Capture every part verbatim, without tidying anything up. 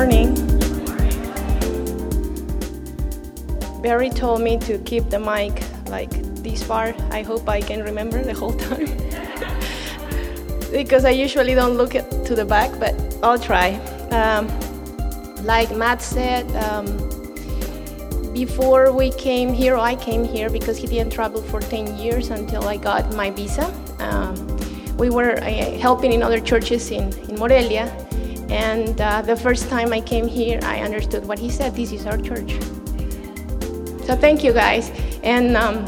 morning. Barry told me to keep the mic like this far. I hope I can remember the whole time. Because I usually don't look at, to the back, but I'll try. Um, like Matt said, um, before we came here, I came here because he didn't travel for ten years until I got my visa. Um, we were uh, helping in other churches in, in Morelia. And uh, the first time I came here, I understood what he said. This is our church. So thank you, guys. And um,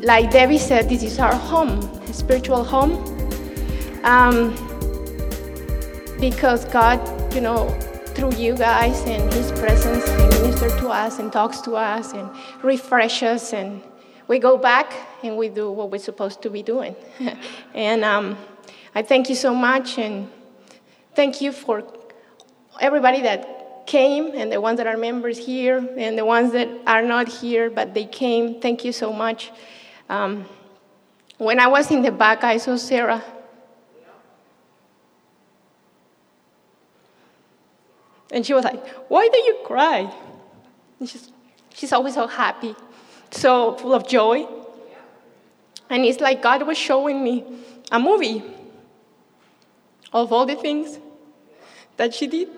like David said, this is our home, a spiritual home. Um, because God, you know, through you guys and His presence, He ministers to us and talks to us and refreshes us. And we go back and we do what we're supposed to be doing. and um, I thank you so much. And thank you for everybody that came and the ones that are members here and the ones that are not here, but they came. Thank you so much. Um, when I was in the back, I saw Sarah. And she was like, why do you cry? And she's, she's always so happy, so full of joy. And it's like God was showing me a movie of all the things that she did.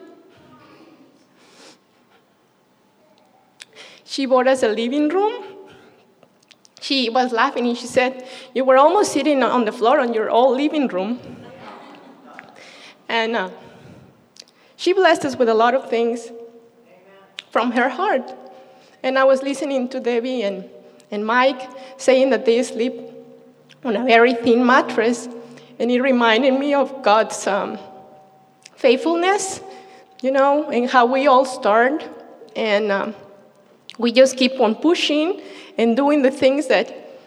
She bought us a living room. She was laughing and she said, you were almost sitting on the floor on your old living room. And uh, she blessed us with a lot of things. Amen. From her heart. And I was listening to Debbie and, and Mike saying that they sleep on a very thin mattress. And it reminded me of God's um, faithfulness, you know, and how we all start. And um, we just keep on pushing and doing the things that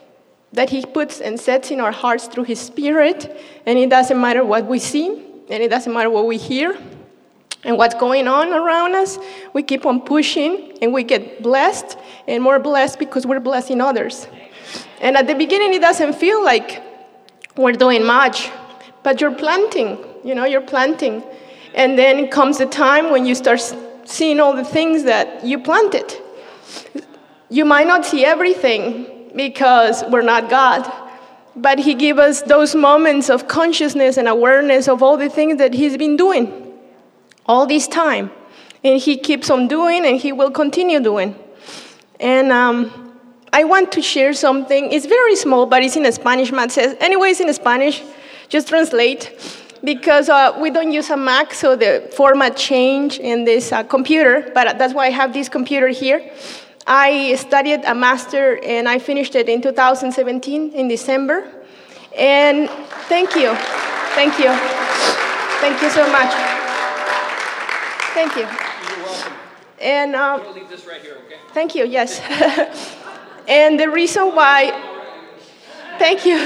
that He puts and sets in our hearts through His Spirit. And it doesn't matter what we see, and it doesn't matter what we hear, and what's going on around us. We keep on pushing, and we get blessed, and more blessed because we're blessing others. And at the beginning, it doesn't feel like we're doing much, but you're planting, you know, you're planting. And then comes the time when you start seeing all the things that you planted. You might not see everything because we're not God, but He gives us those moments of consciousness and awareness of all the things that He's been doing all this time. And He keeps on doing, and He will continue doing. And um, I want to share something. It's very small, but it's in Spanish. Matt says, anyway, it's in Spanish. Just translate, because uh, we don't use a Mac, so the format changed in this uh, computer. But that's why I have this computer here. I studied a master, and I finished it in two thousand seventeen in December. And thank you, thank you, thank you so much. Thank you. You're welcome. And um, we'll leave this right here, okay? Thank you. Yes. And the reason why, thank you.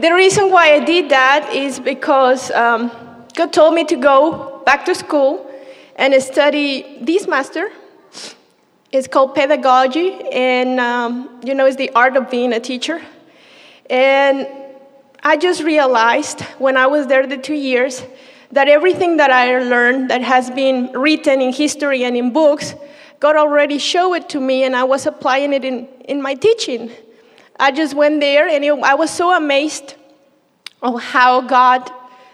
The reason why I did that is because um, God told me to go back to school and study this master. It's called pedagogy, and um, you know, it's the art of being a teacher. And I just realized when I was there the two years that everything that I learned that has been written in history and in books, God already showed it to me, and I was applying it in, in my teaching. I just went there, and it, I was so amazed of how God,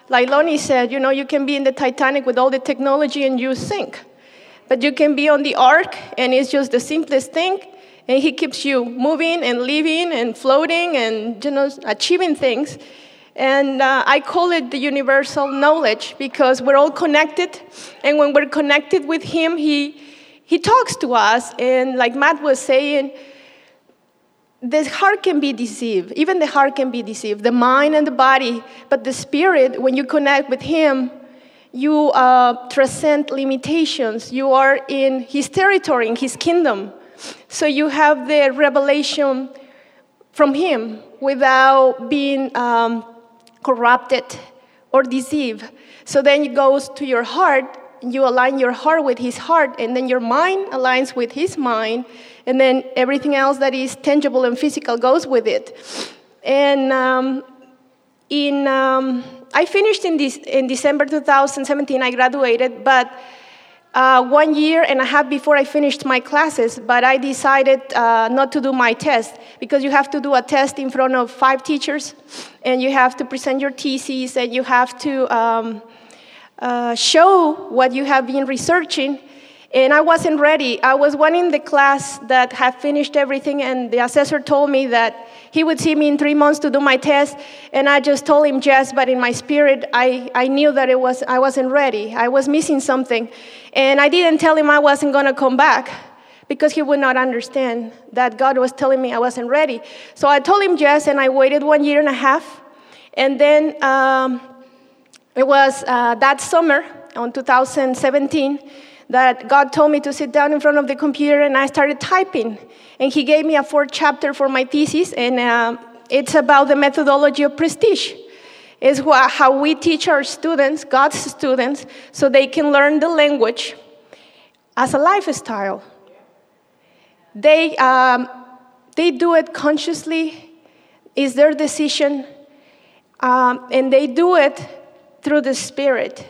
like Lonnie said, you know, you can be in the Titanic with all the technology and you sink. But you can be on the ark, and it's just the simplest thing, and He keeps you moving and living and floating and, you know, achieving things. And uh, I call it the universal knowledge, because we're all connected, and when we're connected with Him, He... He talks to us, and like Matt was saying, the heart can be deceived. Even the heart can be deceived, the mind and the body. But the spirit, when you connect with Him, you uh, transcend limitations. You are in His territory, in His kingdom. So you have the revelation from Him without being um, corrupted or deceived. So then it goes to your heart. You align your heart with His heart, and then your mind aligns with His mind, and then everything else that is tangible and physical goes with it. And um, in um, I finished in, this, in December two thousand seventeen. I graduated, but uh, one year and a half before I finished my classes, but I decided uh, not to do my test, because you have to do a test in front of five teachers, and you have to present your thesis, and you have to um, uh, show what you have been researching. And I wasn't ready. I was one in the class that had finished everything, and the assessor told me that he would see me in three months to do my test, and I just told him yes, but in my spirit, I, I knew that it was I wasn't ready. I was missing something. And I didn't tell him I wasn't going to come back, because he would not understand that God was telling me I wasn't ready. So I told him yes, and I waited one year and a half. And then um, it was uh, that summer, in two thousand seventeen, that God told me to sit down in front of the computer, and I started typing. And he gave me a fourth chapter for my thesis, and uh, it's about the methodology of prestige. It's wh- how we teach our students, God's students, so they can learn the language as a lifestyle. They, um, they do it consciously. It's their decision, um, and they do it through the Spirit.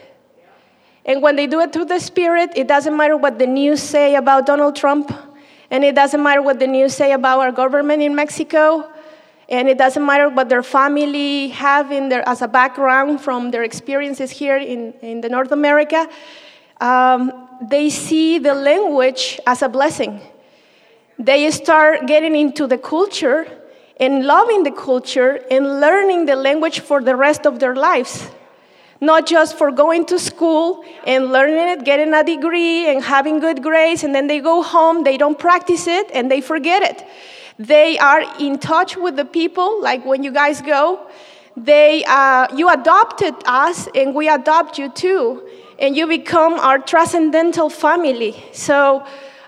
And when they do it through the Spirit, it doesn't matter what the news say about Donald Trump, and it doesn't matter what the news say about our government in Mexico, and it doesn't matter what their family have in their, as a background from their experiences here in, in the North America. Um, they see the language as a blessing. They start getting into the culture and loving the culture and learning the language for the rest of their lives. Not just for going to school and learning it, getting a degree and having good grades, and then they go home, they don't practice it, and they forget it. They are in touch with the people, like when you guys go. They, uh, you adopted us, and we adopt you too, and you become our transcendental family. So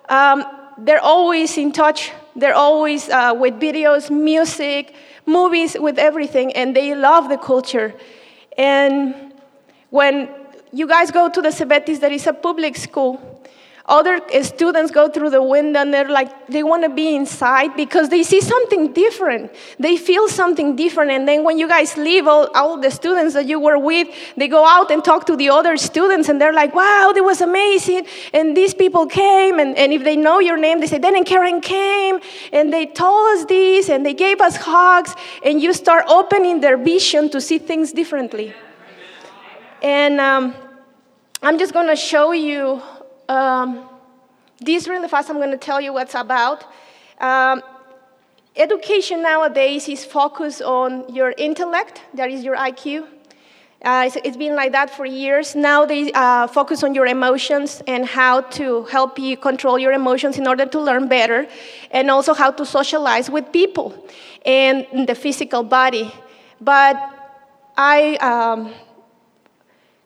um, they're always in touch. They're always uh, with videos, music, movies, with everything, and they love the culture. And when you guys go to the Sebetis, that is a public school, other students go through the window and they're like, they want to be inside because they see something different. They feel something different. And then when you guys leave, all, all the students that you were with, they go out and talk to the other students and they're like, wow, that was amazing. And these people came. And, and if they know your name, they say, Dan and Karen came. And they told us this and they gave us hugs. And you start opening their vision to see things differently. And um, I'm just going to show you um, this really fast. I'm going to tell you what's about. Um, education nowadays is focused on your intellect, that is your I Q. Uh, it's, it's been like that for years. Now they uh, focus on your emotions and how to help you control your emotions in order to learn better, and also how to socialize with people and the physical body. But I... Um,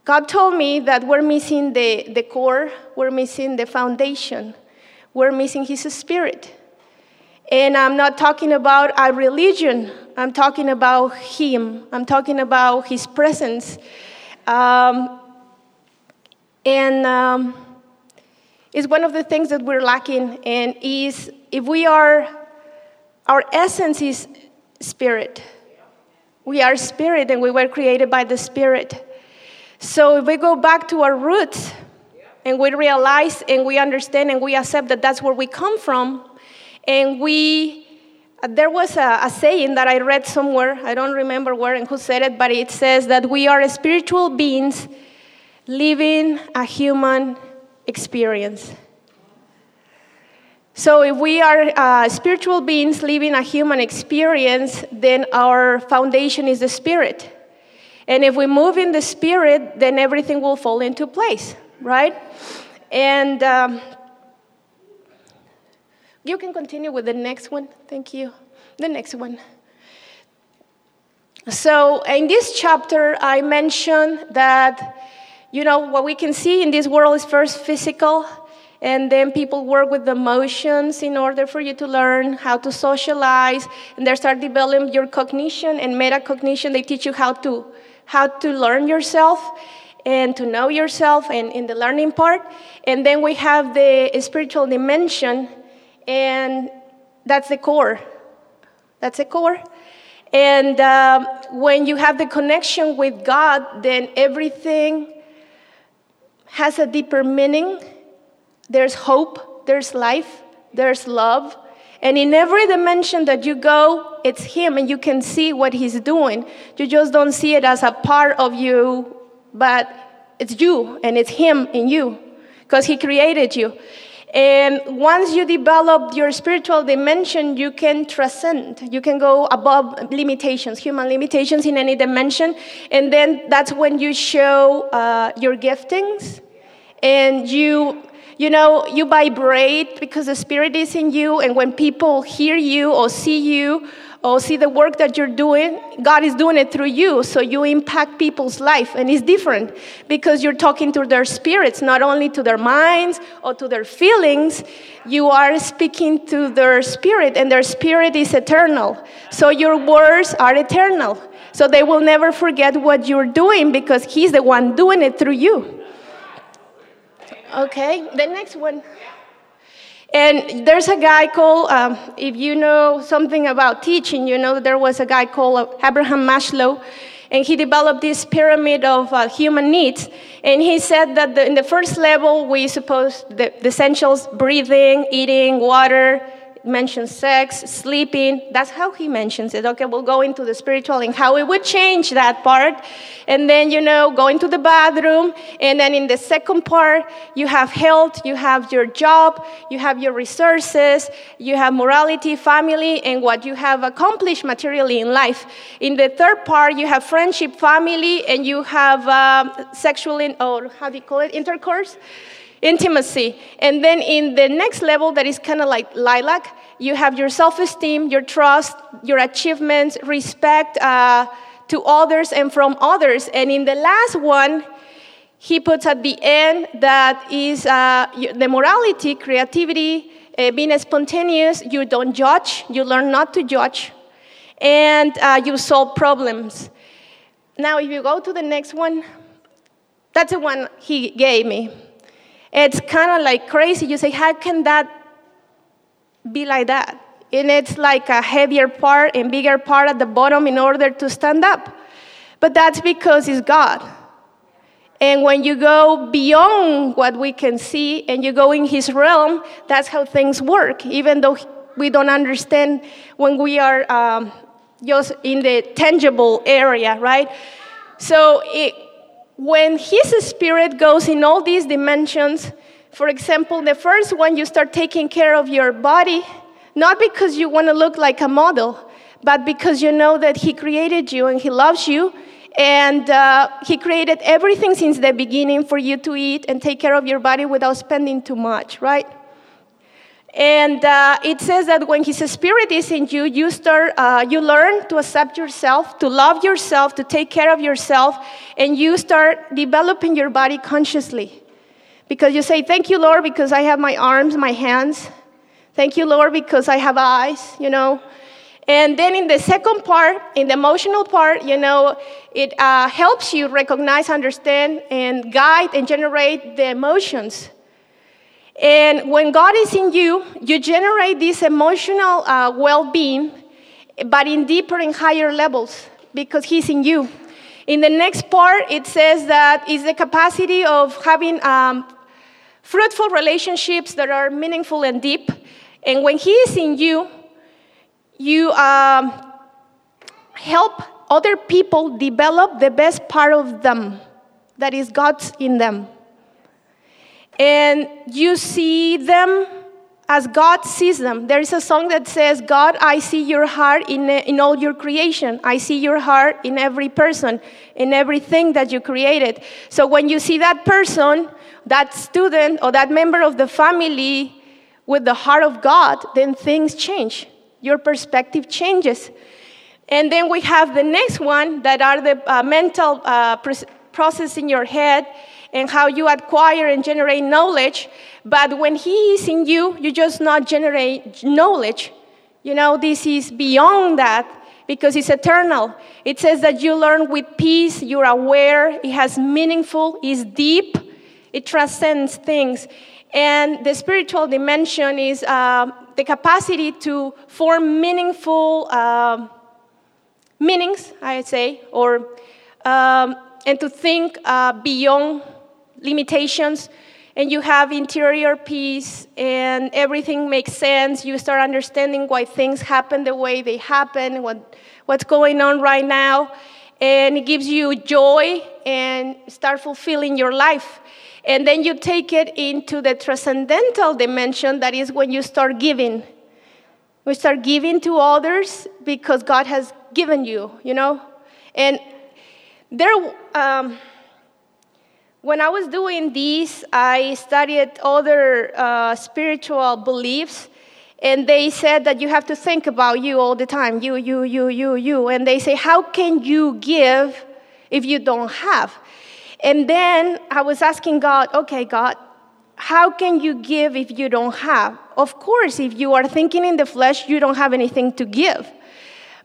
God told me that we're missing the, the core, we're missing the foundation, we're missing His Spirit. And I'm not talking about a religion, I'm talking about Him, I'm talking about His presence. Um, and um, it's one of the things that we're lacking, and is if we are, our essence is Spirit. We are Spirit, and we were created by the Spirit. So if we go back to our roots, and we realize, and we understand, and we accept that that's where we come from, and we, there was a, a saying that I read somewhere, I don't remember where and who said it, but it says that we are spiritual beings living a human experience. So if we are uh, spiritual beings living a human experience, then our foundation is the Spirit. And if we move in the Spirit, then everything will fall into place, right? And um, you can continue with the next one. Thank you. The next one. So in this chapter, I mentioned that, you know, what we can see in this world is first physical, and then people work with emotions in order for you to learn how to socialize, and they start developing your cognition and metacognition. They teach you how to how to learn yourself and to know yourself, and in the learning part. And then we have the spiritual dimension, and that's the core. That's the core. And um, when you have the connection with God, then everything has a deeper meaning There's hope, there's life, there's love. And in every dimension that you go, it's him, and you can see what he's doing. You just don't see it as a part of you, but it's you, and it's him in you, because he created you. And once you develop your spiritual dimension, you can transcend. You can go above limitations, human limitations in any dimension. And then that's when you show uh, your giftings. And you, you know, you vibrate because the Spirit is in you. And when people hear you or see you or see the work that you're doing, God is doing it through you. So you impact people's life. And it's different because you're talking to their spirits, not only to their minds or to their feelings. You are speaking to their spirit, and their spirit is eternal. So your words are eternal. So they will never forget what you're doing because he's the one doing it through you. Okay, the next one. And there's a guy called, um, if you know something about teaching, you know there was a guy called Abraham Maslow, and he developed this pyramid of uh, human needs. And he said that the, in the first level, we suppose the, the essentials, breathing, eating, water, mentioned sex, sleeping. That's how he mentions it. Okay, we'll go into the spiritual and how it would change that part. And then, you know, go into the bathroom. And then in the second part, you have health, you have your job, you have your resources, you have morality, family, and what you have accomplished materially in life. In the third part, you have friendship, family, and you have um, sexual, in, or how do you call it, intercourse? Intimacy. And then in the next level, that is kind of like lilac, you have your self-esteem, your trust, your achievements, respect uh, to others and from others. And in the last one, he puts at the end, that is uh, the morality, creativity, uh, being spontaneous. You don't judge. You learn not to judge. And uh, you solve problems. Now, if you go to the next one, that's the one he gave me. It's kind of like crazy. You say, how can that be like that? And it's like a heavier part and bigger part at the bottom in order to stand up. But that's because it's God. And when you go beyond what we can see and you go in his realm, that's how things work. Even though we don't understand when we are um, just in the tangible area, right? So it... When his spirit goes in all these dimensions, for example, the first one, you start taking care of your body, not because you want to look like a model, but because you know that he created you and he loves you, and uh, he created everything since the beginning for you to eat and take care of your body without spending too much, right? And uh, it says that when his spirit is in you, you start, uh, you learn to accept yourself, to love yourself, to take care of yourself, and you start developing your body consciously. Because you say, thank you, Lord, because I have my arms, my hands. Thank you, Lord, because I have eyes, you know. And then in the second part, in the emotional part, you know, it uh, helps you recognize, understand, and guide and generate the emotions. And when God is in you, you generate this emotional uh, well-being, but in deeper and higher levels, because he's in you. In the next part, it says that is the capacity of having um, fruitful relationships that are meaningful and deep. And when he is in you, you um, help other people develop the best part of them, that is God's in them. And you see them as God sees them. There is a song that says, God, I see your heart in, in all your creation. I see your heart in every person, in everything that you created. So when you see that person, that student, or that member of the family with the heart of God, then things change. Your perspective changes. And then we have the next one, that are the uh, mental uh, process in your head, and how you acquire and generate knowledge. But when he is in you, you just not generate knowledge. You know, this is beyond that, because it's eternal. It says that you learn with peace, you're aware, it has meaningful, it's deep, it transcends things. And the spiritual dimension is uh, the capacity to form meaningful uh, meanings, I say, or um, and to think uh, beyond limitations, and you have interior peace, and everything makes sense. You start understanding why things happen the way they happen, what, what's going on right now, and it gives you joy and start fulfilling your life. And then you take it into the transcendental dimension, that is when you start giving. We start giving to others because God has given you, you know? And there, um, when I was doing this, I studied other uh, spiritual beliefs, and they said that you have to think about you all the time, you, you, you, you, you. And they say, how can you give if you don't have? And then I was asking God, okay, God, how can you give if you don't have? Of course, if you are thinking in the flesh, you don't have anything to give.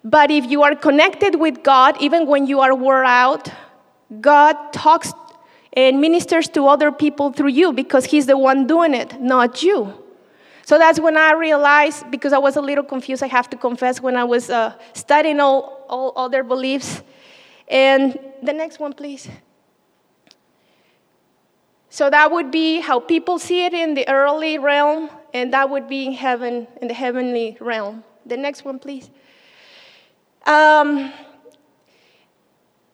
But if you are connected with God, even when you are worn out, God talks and ministers to other people through you because he's the one doing it, not you. So that's when I realized, because I was a little confused, I have to confess, when I was uh, studying all, all other beliefs. And the next one, please. So that would be how people see it in the earthly realm, and that would be in heaven, in the heavenly realm. The next one, please. Um,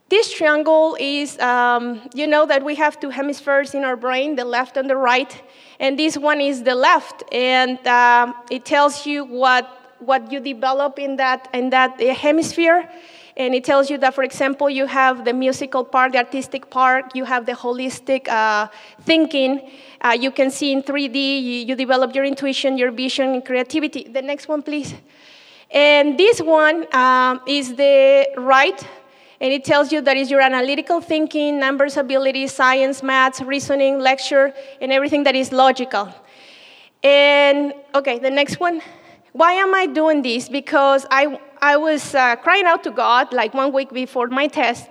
this triangle is, um, you know that we have two hemispheres in our brain, the left and the right, and this one is the left, and um, it tells you what what you develop in that in that hemisphere. And it tells you that, for example, you have the musical part, the artistic part, you have the holistic uh, thinking. Uh, you can see in three D, you, you develop your intuition, your vision, and creativity. The next one, please. And this one um, is the right, and it tells you that is your analytical thinking, numbers, ability, science, maths, reasoning, lecture, and everything that is logical. And, okay, the next one. Why am I doing this? Because I I was uh, crying out to God like one week before my test,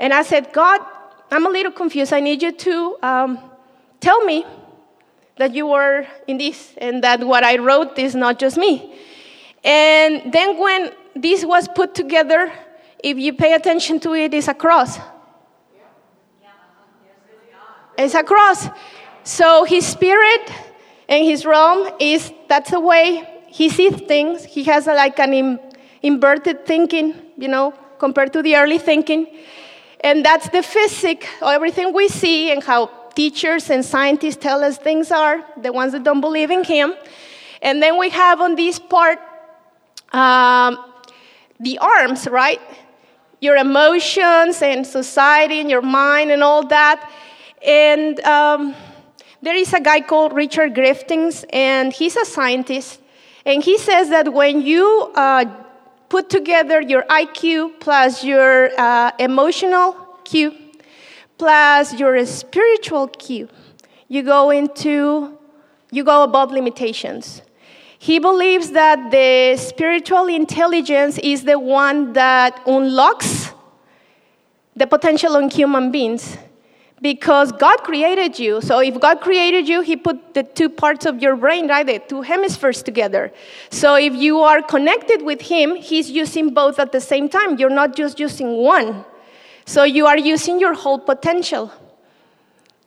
and I said, God, I'm a little confused. I need you to um, tell me that you were in this and that what I wrote is not just me. And then when this was put together, if you pay attention to it, it's a cross. It's a cross. So his spirit and his realm is, that's the way he sees things. He has a, like an in, inverted thinking, you know, compared to the early thinking. And that's the physics, everything we see and how teachers and scientists tell us things are, the ones that don't believe in him. And then we have on this part um, the arms, right? Your emotions and society and your mind and all that. And um, there is a guy called Richard Griftings, and he's a scientist. And he says that when you uh, put together your I Q plus your uh, emotional Q plus your spiritual Q, you go into, you go above limitations. He believes that the spiritual intelligence is the one that unlocks the potential on human beings. Because God created you. So if God created you, he put the two parts of your brain, right, the two hemispheres together. So if you are connected with him, he's using both at the same time. You're not just using one. So you are using your whole potential.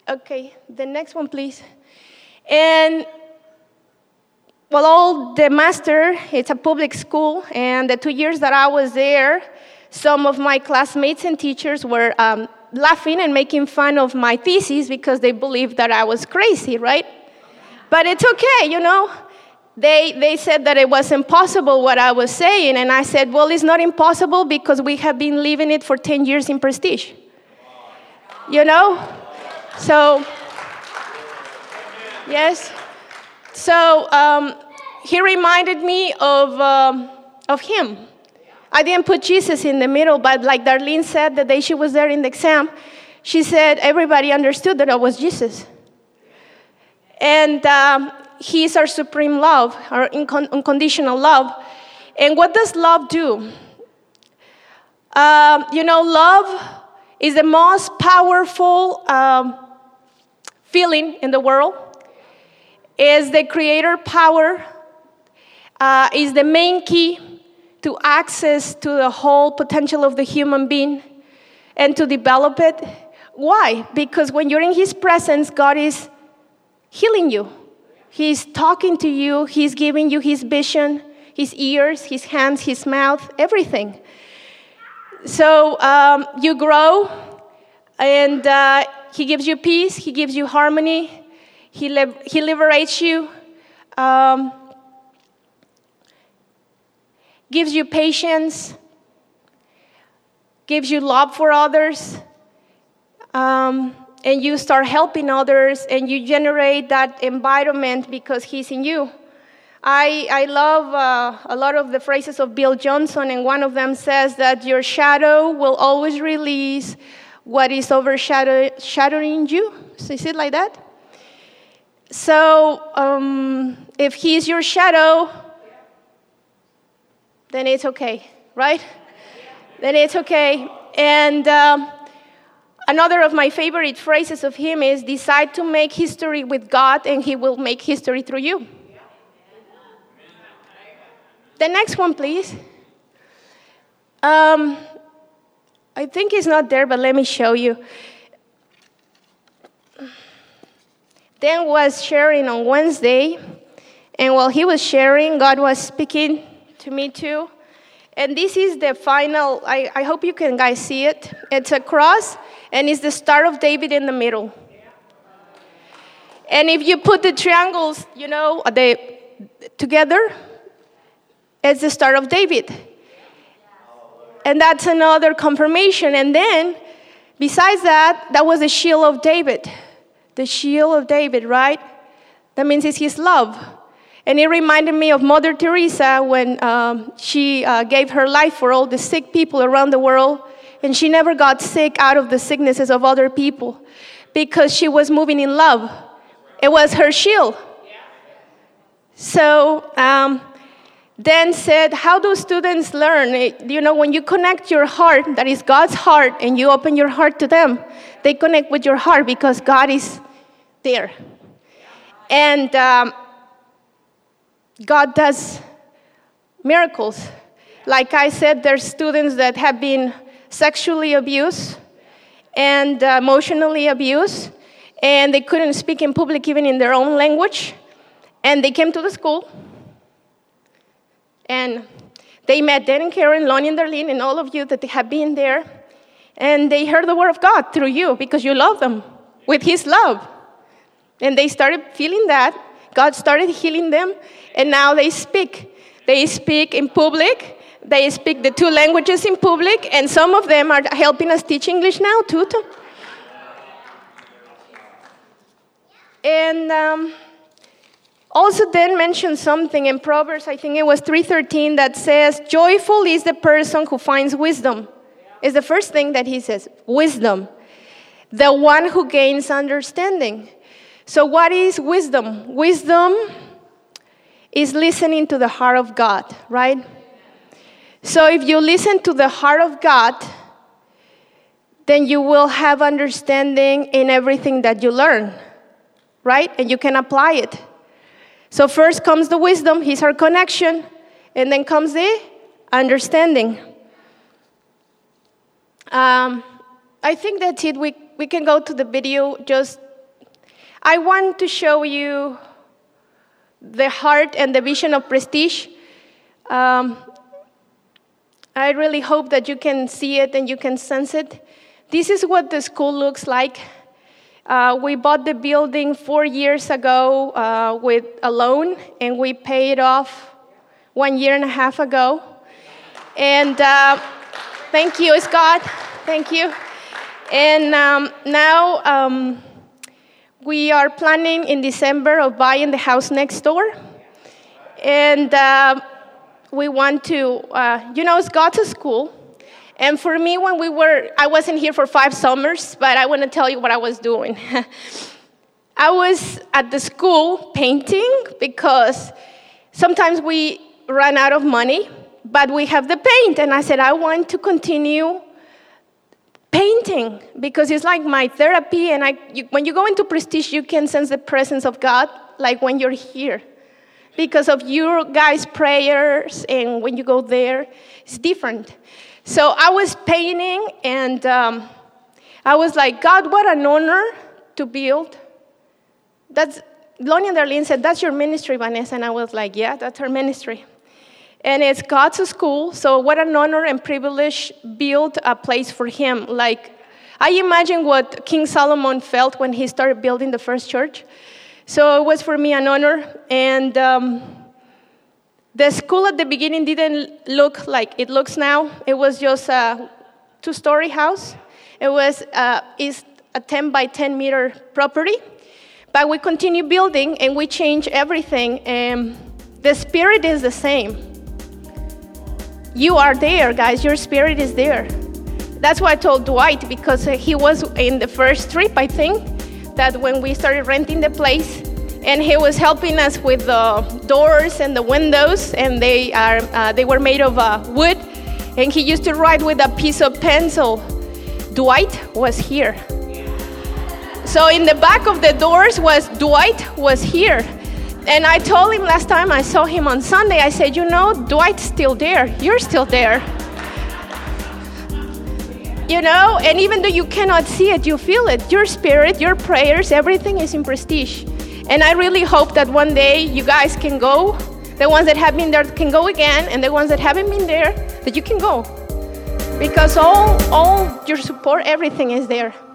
Okay, the next one, please. And, well, all the master, it's a public school, and the two years that I was there, some of my classmates and teachers were um, laughing and making fun of my thesis because they believed that I was crazy, right? But it's okay, you know. They they said that it was impossible what I was saying, and I said, well, it's not impossible because we have been living it for ten years in Prestige. You know? So, yes. So um, he reminded me of um, of him. I didn't put Jesus in the middle, but like Darlene said, the day she was there in the exam, she said everybody understood that I was Jesus. And um, he is our supreme love, our incon- unconditional love. And what does love do? Um, you know, love is the most powerful um, feeling in the world. It's the creator power. Uh, it's the main key to access to the whole potential of the human being and to develop it. Why? Because when you're in his presence, God is healing you. He's talking to you. He's giving you his vision, his ears, his hands, his mouth, everything. So um, you grow, and uh, he gives you peace. He gives you harmony. He, li he liberates you, um, gives you patience, gives you love for others, um, and you start helping others, and you generate that environment because he's in you. I, I love uh, a lot of the phrases of Bill Johnson, and one of them says that your shadow will always release what is overshadowing you. So is it like that? So um, if he's your shadow, then it's okay, right? Then it's okay. And um, another of my favorite phrases of him is, decide to make history with God, and he will make history through you. The next one, please. Um, I think it's not there, but let me show you. Dan was sharing on Wednesday, and while he was sharing, God was speaking to me too. And this is the final, I, I hope you can guys see it. It's a cross, and it's the Star of David in the middle. And if you put the triangles, you know, they, together, it's the Star of David. And that's another confirmation. And then, besides that, that was the shield of David. The shield of David, right? That means it's his love. And it reminded me of Mother Teresa when um, she uh, gave her life for all the sick people around the world. And she never got sick out of the sicknesses of other people because she was moving in love. It was her shield. So um, Dan said, how do students learn? It, you know, when you connect your heart, that is God's heart, and you open your heart to them, they connect with your heart because God is there. And um, God does miracles. Like I said, there's students that have been sexually abused and uh, emotionally abused, and they couldn't speak in public even in their own language, and they came to the school, and they met Dan and Karen, Lonnie and Darlene, and all of you that have been there, and they heard the word of God through you because you love them with his love. And they started feeling that. God started healing them, and now they speak. They speak in public. They speak the two languages in public, and some of them are helping us teach English now, too. And um, also Dan mentioned something in Proverbs, I think it was three thirteen, that says, joyful is the person who finds wisdom. It's the first thing that he says, wisdom. The one who gains understanding. So what is wisdom? Wisdom is listening to the heart of God, right? So if you listen to the heart of God, then you will have understanding in everything that you learn, right? And you can apply it. So first comes the wisdom, he's our connection, and then comes the understanding. Um, I think that's it. We, we can go to the video. Just I want to show you the heart and the vision of Prestige. Um, I really hope that you can see it and you can sense it. This is what the school looks like. Uh, we bought the building four years ago uh, with a loan, and we paid it off one year and a half ago. And uh, thank you, Scott. Thank you. And um, now... Um, We are planning in December of buying the house next door. And uh, we want to, uh, you know, it's God's school. And for me, when we were, I wasn't here for five summers, but I want to tell you what I was doing. I was at the school painting because sometimes we run out of money, but we have the paint. And I said, I want to continue painting, because it's like my therapy, and I, you, when you go into Prestige, you can sense the presence of God, like when you're here. Because of your guys' prayers, and when you go there, it's different. So I was painting, and um, I was like, God, what an honor to build. That's Lonnie and Darlene said, that's your ministry, Vanessa. And I was like, yeah, that's our ministry. And it's God's school, so what an honor and privilege build a place for him. Like, I imagine what King Solomon felt when he started building the first church. So it was for me an honor. And um, the school at the beginning didn't look like it looks now. It was just a two-story house. It was uh, it's a ten by ten meter property. But we continued building, and we changed everything. And the spirit is the same. You are there, guys. Your spirit is there. That's why I told Dwight, because he was in the first trip, I think, that when we started renting the place, and he was helping us with the doors and the windows, and they are uh, they were made of uh, wood, and he used to write with a piece of pencil. Dwight was here. So in the back of the doors was Dwight was here. And I told him last time I saw him on Sunday, I said, you know, Dwight's still there. You're still there. You know, and even though you cannot see it, you feel it. Your spirit, your prayers, everything is in Prestige. And I really hope that one day you guys can go. The ones that have been there can go again. And the ones that haven't been there, that you can go. Because all, all your support, everything is there.